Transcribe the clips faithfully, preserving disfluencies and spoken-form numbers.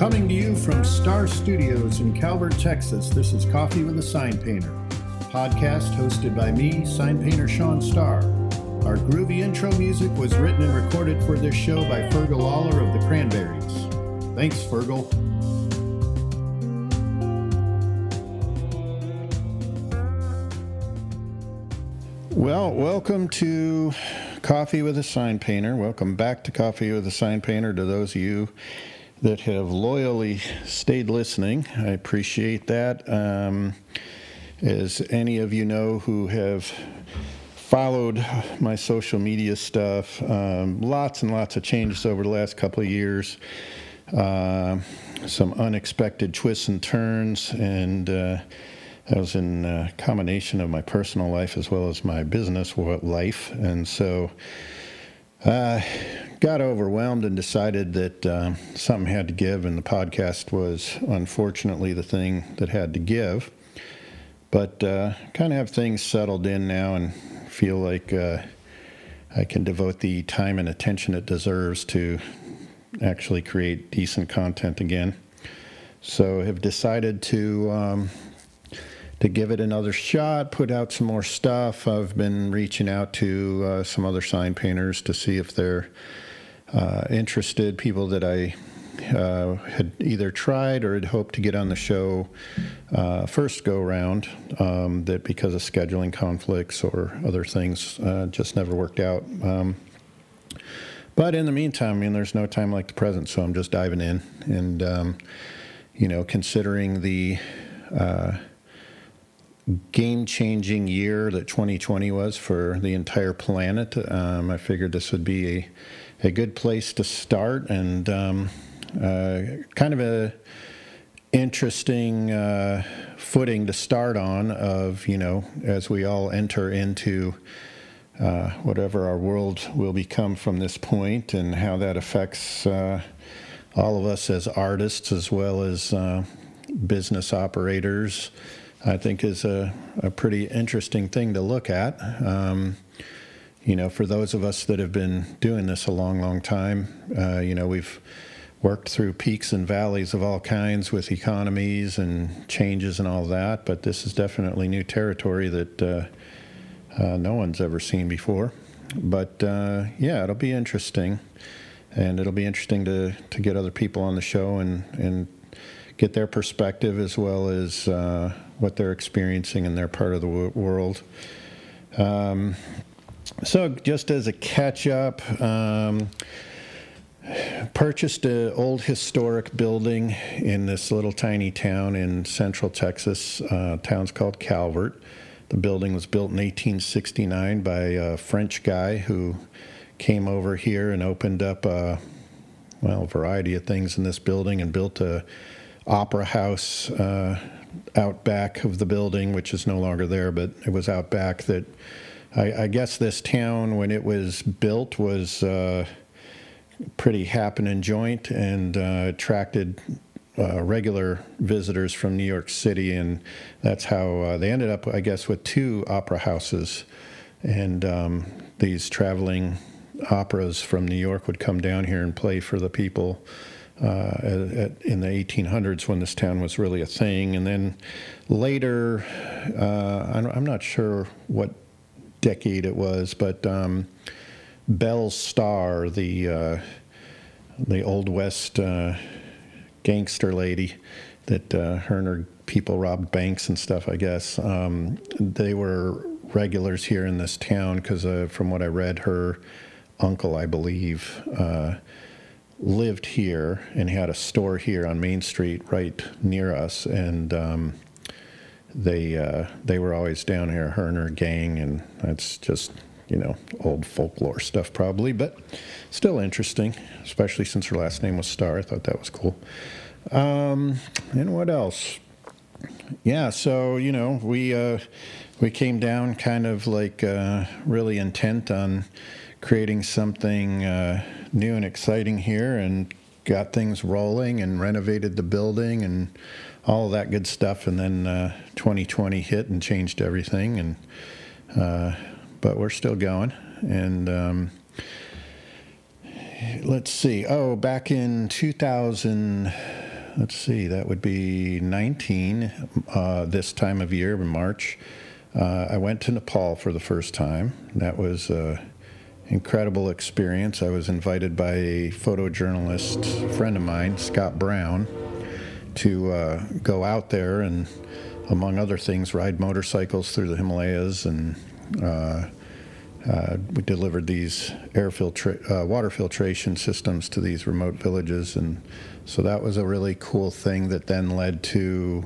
Coming to you from Star Studios in Calvert, Texas, this is Coffee with a Sign Painter, a podcast hosted by me, sign painter Sean Starr. Our groovy intro music was written and recorded for this show by Fergal Aller of the Cranberries. Thanks, Fergal. Well, welcome to Coffee with a Sign Painter. Welcome back to Coffee with a Sign Painter to those of you that have loyally stayed listening. I appreciate that. Um, as any of you know who have followed my social media stuff, um, lots and lots of changes over the last couple of years, uh, some unexpected twists and turns, and uh, that was in a combination of my personal life as well as my business life. And so I uh, got overwhelmed and decided that uh, something had to give, and the podcast was unfortunately the thing that had to give. But uh, kind of have things settled in now and feel like uh, I can devote the time and attention it deserves to actually create decent content again. So have decided to... Um, to give it another shot, put out some more stuff. I've been reaching out to uh, some other sign painters to see if they're uh, interested, people that I uh, had either tried or had hoped to get on the show uh, first go round, um, that because of scheduling conflicts or other things uh, just never worked out. Um, but in the meantime, I mean, there's no time like the present, so I'm just diving in. And, um, you know, considering the... Uh, game-changing year that twenty twenty was for the entire planet. Um, I figured this would be a, a good place to start, and um, uh, kind of a interesting uh, footing to start on of, you know, as we all enter into uh, whatever our world will become from this point and how that affects uh, all of us as artists as well as uh, business operators. I think is a, a pretty interesting thing to look at. Um, you know, for those of us that have been doing this a long, long time, uh, you know, we've worked through peaks and valleys of all kinds with economies and changes and all that, but this is definitely new territory that uh, uh, no one's ever seen before. But uh, yeah, it'll be interesting, and it'll be interesting to, to get other people on the show and, and get their perspective as well as uh, what they're experiencing in their part of the w- world. Um, so just as a catch-up, um, purchased an old historic building in this little tiny town in central Texas. Uh, town's called Calvert. The building was built in eighteen sixty-nine by a French guy who came over here and opened up a, well, a variety of things in this building and built a opera house uh, out back of the building, which is no longer there, but it was out back that I, I guess this town, when it was built, was uh, pretty happening joint and uh, attracted uh, regular visitors from New York City, and that's how uh, they ended up, I guess, with two opera houses, and um, these traveling operas from New York would come down here and play for the people Uh, at, at, in the eighteen hundreds when this town was really a thing. And then later, uh, I'm, I'm not sure what decade it was, but um, Belle Starr, the uh, the Old West uh, gangster lady that uh, her and her people robbed banks and stuff, I guess, um, they were regulars here in this town because uh, from what I read, her uncle, I believe, uh, lived here and had a store here on Main Street right near us, and um, they uh, they were always down here, her and her gang, and that's just, you know, old folklore stuff probably, but still interesting, especially since her last name was Starr. I thought that was cool. Um, and what else? Yeah, so, you know, we, uh, we came down kind of like uh, really intent on creating something uh, new and exciting here, and got things rolling and renovated the building and all of that good stuff. And then uh, twenty twenty hit and changed everything. And uh, but we're still going. And um, let's see. Oh, back in two thousand let's see, that would be nineteen, uh, this time of year in March. Uh, I went to Nepal for the first time. That was an incredible experience. I was invited by a photojournalist friend of mine, Scott Brown, to uh, go out there and, among other things, ride motorcycles through the Himalayas, and uh, uh, we delivered these air filtra- uh, water filtration systems to these remote villages. And so that was a really cool thing that then led to,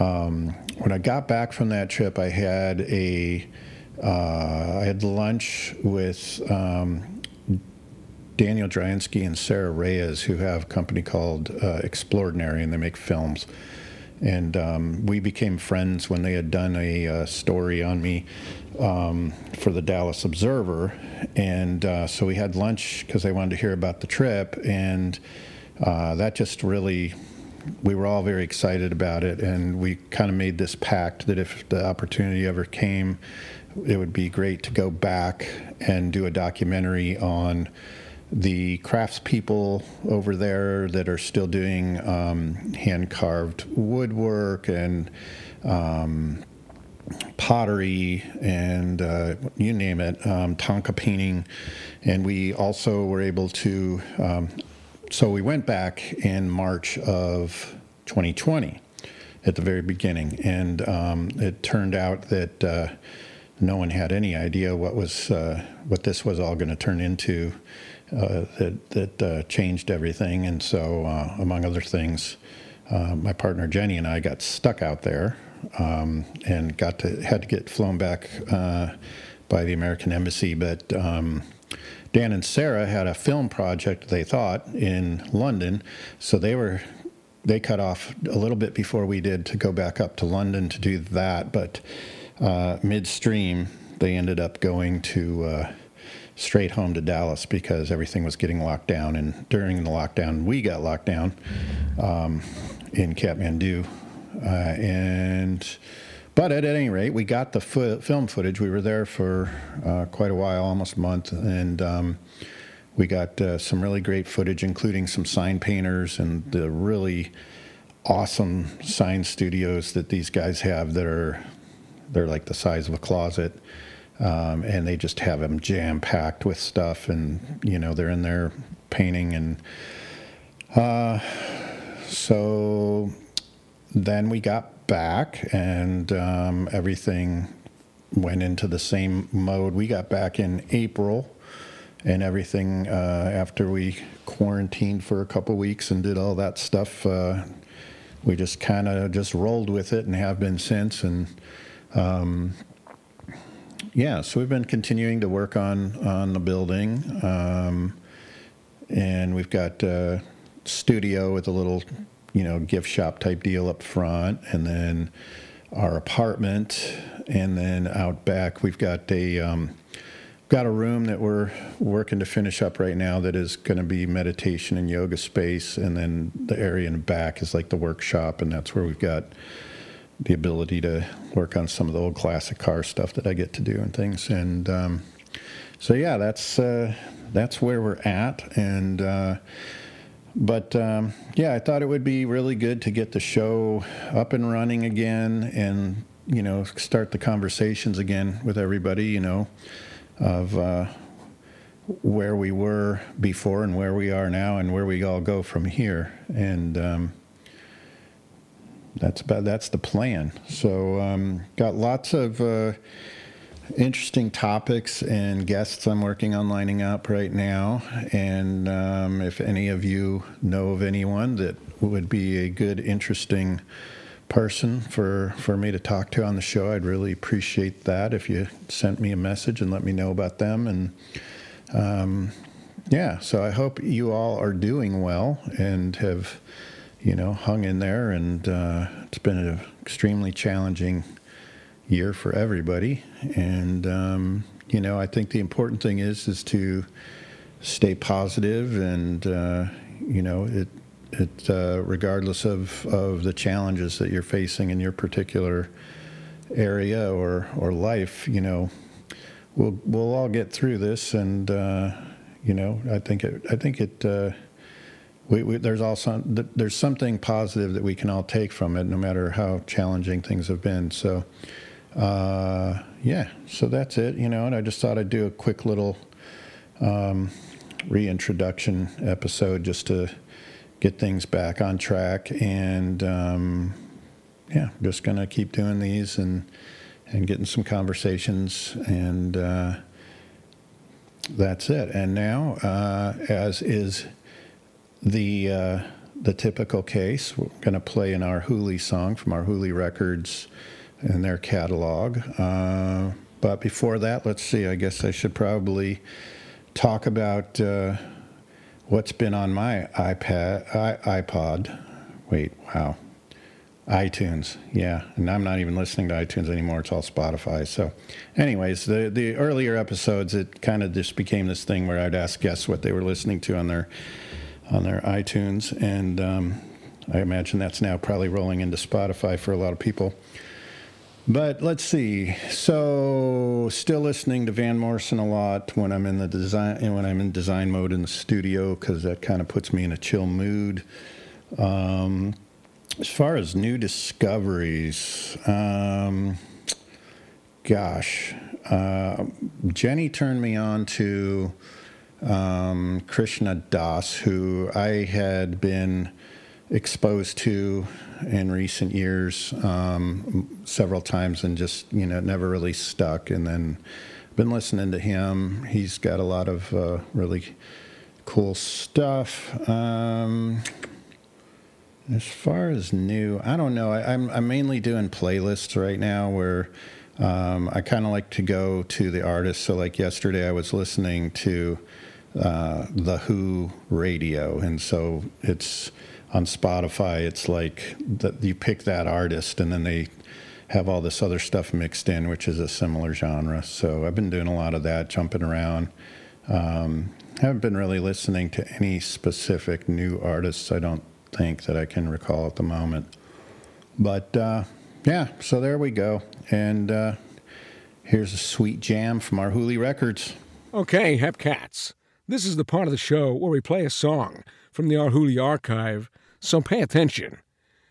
um, when I got back from that trip, I had a uh, I had lunch with um, Daniel Dryansky and Sarah Reyes, who have a company called uh, Explorinary, and they make films. And um, we became friends when they had done a uh, story on me um, for the Dallas Observer. And uh, so we had lunch because I wanted to hear about the trip. And uh, that just really, we were all very excited about it. And we kind of made this pact that if the opportunity ever came, it would be great to go back and do a documentary on the craftspeople over there that are still doing um, hand-carved woodwork and um, pottery and uh, you name it, um, tonka painting. And we also were able to, um, so we went back in March of twenty twenty at the very beginning. And um, it turned out that uh, no one had any idea what was uh, what this was all going to turn into. Uh, that that uh, changed everything. And so, uh, among other things, uh, my partner Jenny and I got stuck out there um, and got to had to get flown back uh, by the American Embassy. But um, Dan and Sarah had a film project, they thought, in London, so they were they cut off a little bit before we did to go back up to London to do that. But uh, midstream, they ended up going to. Uh, straight home to Dallas because everything was getting locked down. And during the lockdown, we got locked down um, in Kathmandu. Uh, and but at any rate, we got the fo- film footage. We were there for uh, quite a while, almost a month. And um, we got uh, some really great footage, including some sign painters and the really awesome sign studios that these guys have that are, they're like the size of a closet. Um, and they just have them jam-packed with stuff, and, you know, they're in there painting. And uh, so then we got back, and um, everything went into the same mode. We got back in April, and everything uh, after we quarantined for a couple weeks and did all that stuff, uh, we just kind of just rolled with it and have been since. And um Yeah, so we've been continuing to work on, on the building, um, and we've got a studio with a little, you know, gift shop type deal up front, and then our apartment, and then out back we've got a um, got a room that we're working to finish up right now that is going to be meditation and yoga space, and then the area in the back is like the workshop, and that's where we've got the ability to work on some of the old classic car stuff that I get to do and things. And um, so, yeah, that's uh, that's where we're at. And uh, but, um, yeah, I thought it would be really good to get the show up and running again and, you know, start the conversations again with everybody, you know, of uh, where we were before and where we are now and where we all go from here. And um That's about that's the plan. So um, got lots of uh, interesting topics and guests I'm working on lining up right now. And um, if any of you know of anyone that would be a good, interesting person for, for me to talk to on the show, I'd really appreciate that if you sent me a message and let me know about them. And um, yeah, so I hope you all are doing well and have, you know, hung in there, and uh, it's been an extremely challenging year for everybody. And, um, you know, I think the important thing is is to stay positive and, uh, you know, it it uh, regardless of, of the challenges that you're facing in your particular area or, or life, you know, we'll we'll all get through this. And, uh, you know, I think it, I think it, uh, we, we, there's also there's something positive that we can all take from it, no matter how challenging things have been. So, uh, yeah, so that's it, you know. And I just thought I'd do a quick little um, reintroduction episode just to get things back on track. And um, yeah, just gonna keep doing these and and getting some conversations and. Uh, That's it. And now, uh, as is the uh, the typical case, we're going to play an Arhoolie song from Arhoolie Records and their catalog. Uh, but before that, let's see, I guess I should probably talk about uh, what's been on my iPad, I, iPod. Wait, wow. iTunes, yeah, and I'm not even listening to iTunes anymore. It's all Spotify. So anyways, the, the earlier episodes, it kind of just became this thing where I'd ask guests what they were listening to on their on their iTunes, and um, I imagine that's now probably rolling into Spotify for a lot of people. But let's see. So still listening to Van Morrison a lot when I'm in the design when I'm in design mode in the studio, because that kind of puts me in a chill mood. Um, As far as new discoveries, um, gosh, uh, Jenny turned me on to um, Krishna Das, who I had been exposed to in recent years um, several times and just, you know, never really stuck. And then been listening to him. He's got a lot of uh, really cool stuff. Um As far as new, I don't know. I, I'm, I'm mainly doing playlists right now where um, I kind of like to go to the artists. So, like yesterday, I was listening to uh, The Who radio. And so it's on Spotify. It's like the, you pick that artist and then they have all this other stuff mixed in, which is a similar genre. So I've been doing a lot of that, jumping around. Um, haven't been really listening to any specific new artists, I don't think that I can recall at the moment, but uh, yeah, so there we go. And uh, here's a sweet jam from Arhoolie Records. Okay, Hep Cats, this is the part of the show where we play a song from the Arhoolie Archive, so pay attention.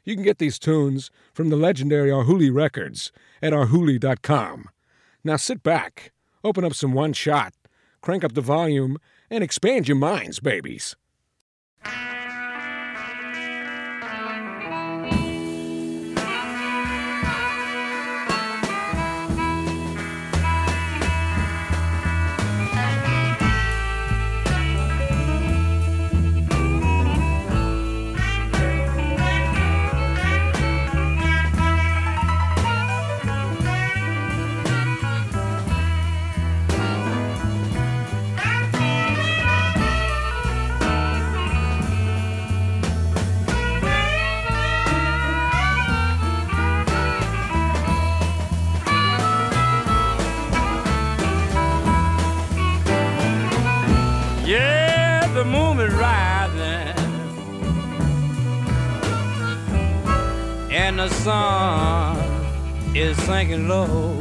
You can get these tunes from the legendary Arhoolie Records at arhoolie dot com. Now sit back, open up some One Shot, crank up the volume, and expand your minds, babies. The sun is sinking low.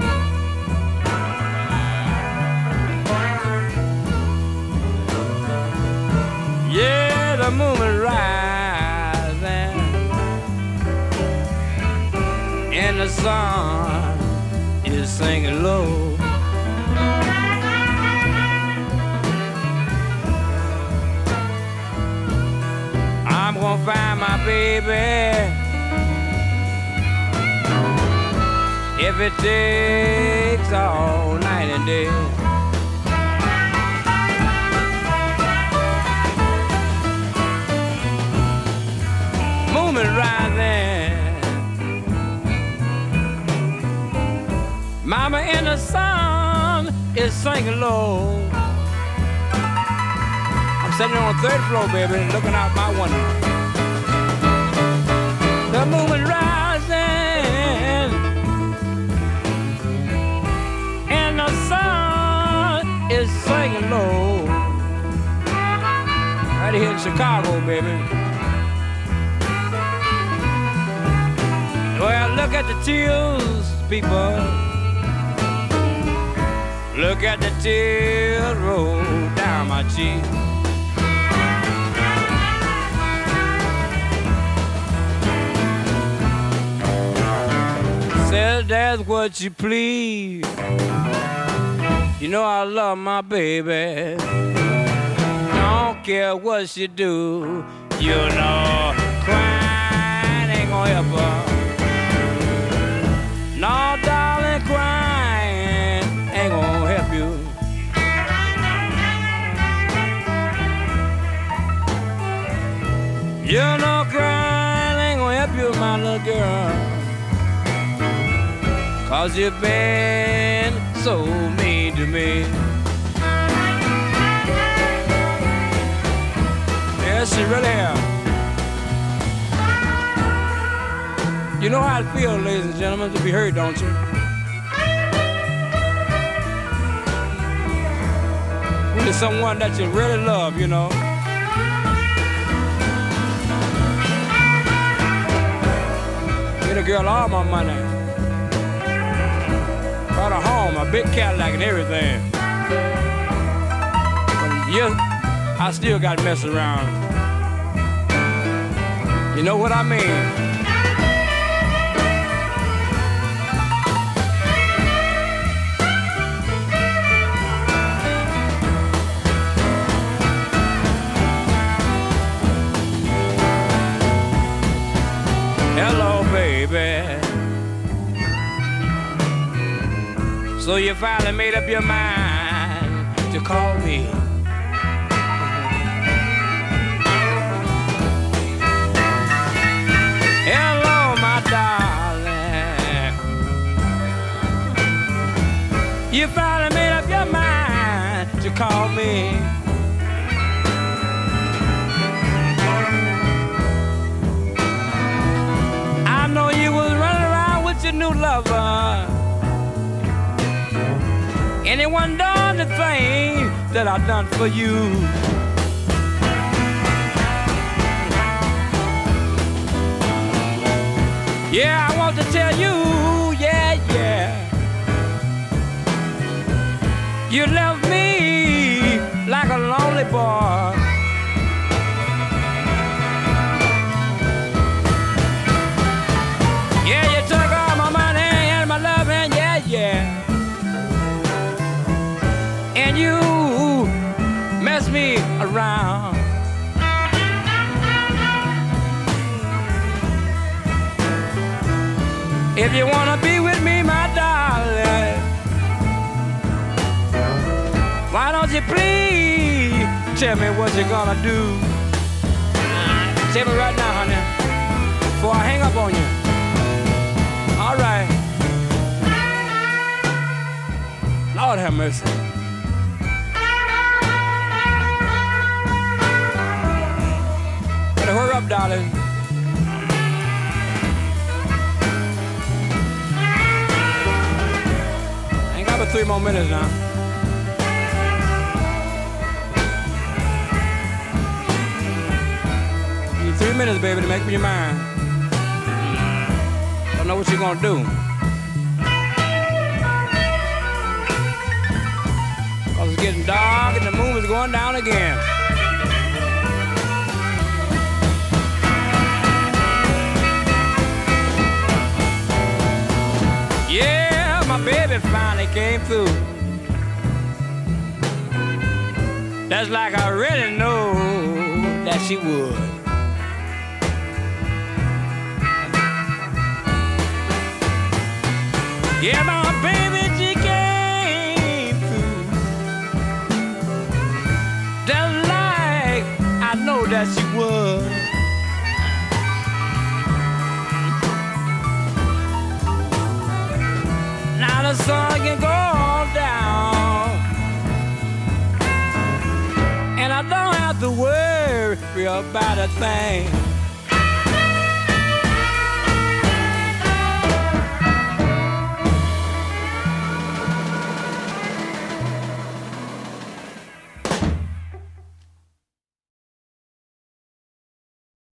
Yeah, the moon is rising and the sun is sinking low. I'm gonna find my baby if it takes all night and day. Moon is rising, mama and the sun is sinking low. I'm sitting on the third floor, baby, looking out my window. The moon is rising, singing low, right here in Chicago, baby. Well, look at the tears, people. Look at the tears roll down my cheek. Ask what you please. You know I love my baby. I don't care what she do. You know crying ain't gonna help her. No, darling, crying ain't gonna help you. You know crying ain't gonna help you, my little girl, 'cause you've been so mean to me. Yes, you really have. You know how it feels, ladies and gentlemen, to be heard, don't you? When there's someone that you really love, you know. The girl all my money. Bought a home, a big Cadillac and everything. But you, I still got to mess around. You know what I mean? Hello. Baby, so you finally made up your mind to call me. Hello, my darling. You finally made up your mind to call me. New lover, anyone done the thing that I done for you? Yeah, I want to tell you, yeah, yeah, you left me like a lonely boy. You mess me around. If you wanna be with me, my darling, why don't you please tell me what you're gonna do? Tell me right now, honey, before I hang up on you. All right. Lord have mercy. Hurry up, darling. I ain't got but three more minutes now. You need three minutes, baby, to make up your mind. Don't know what you're gonna do. 'Cause it's getting dark and the moon is going down again. My baby finally came through. That's like I really know that she would. Yeah, my baby, she came through. That's like I know that she would. Now the sun can go on down, and I don't have to worry about a thing.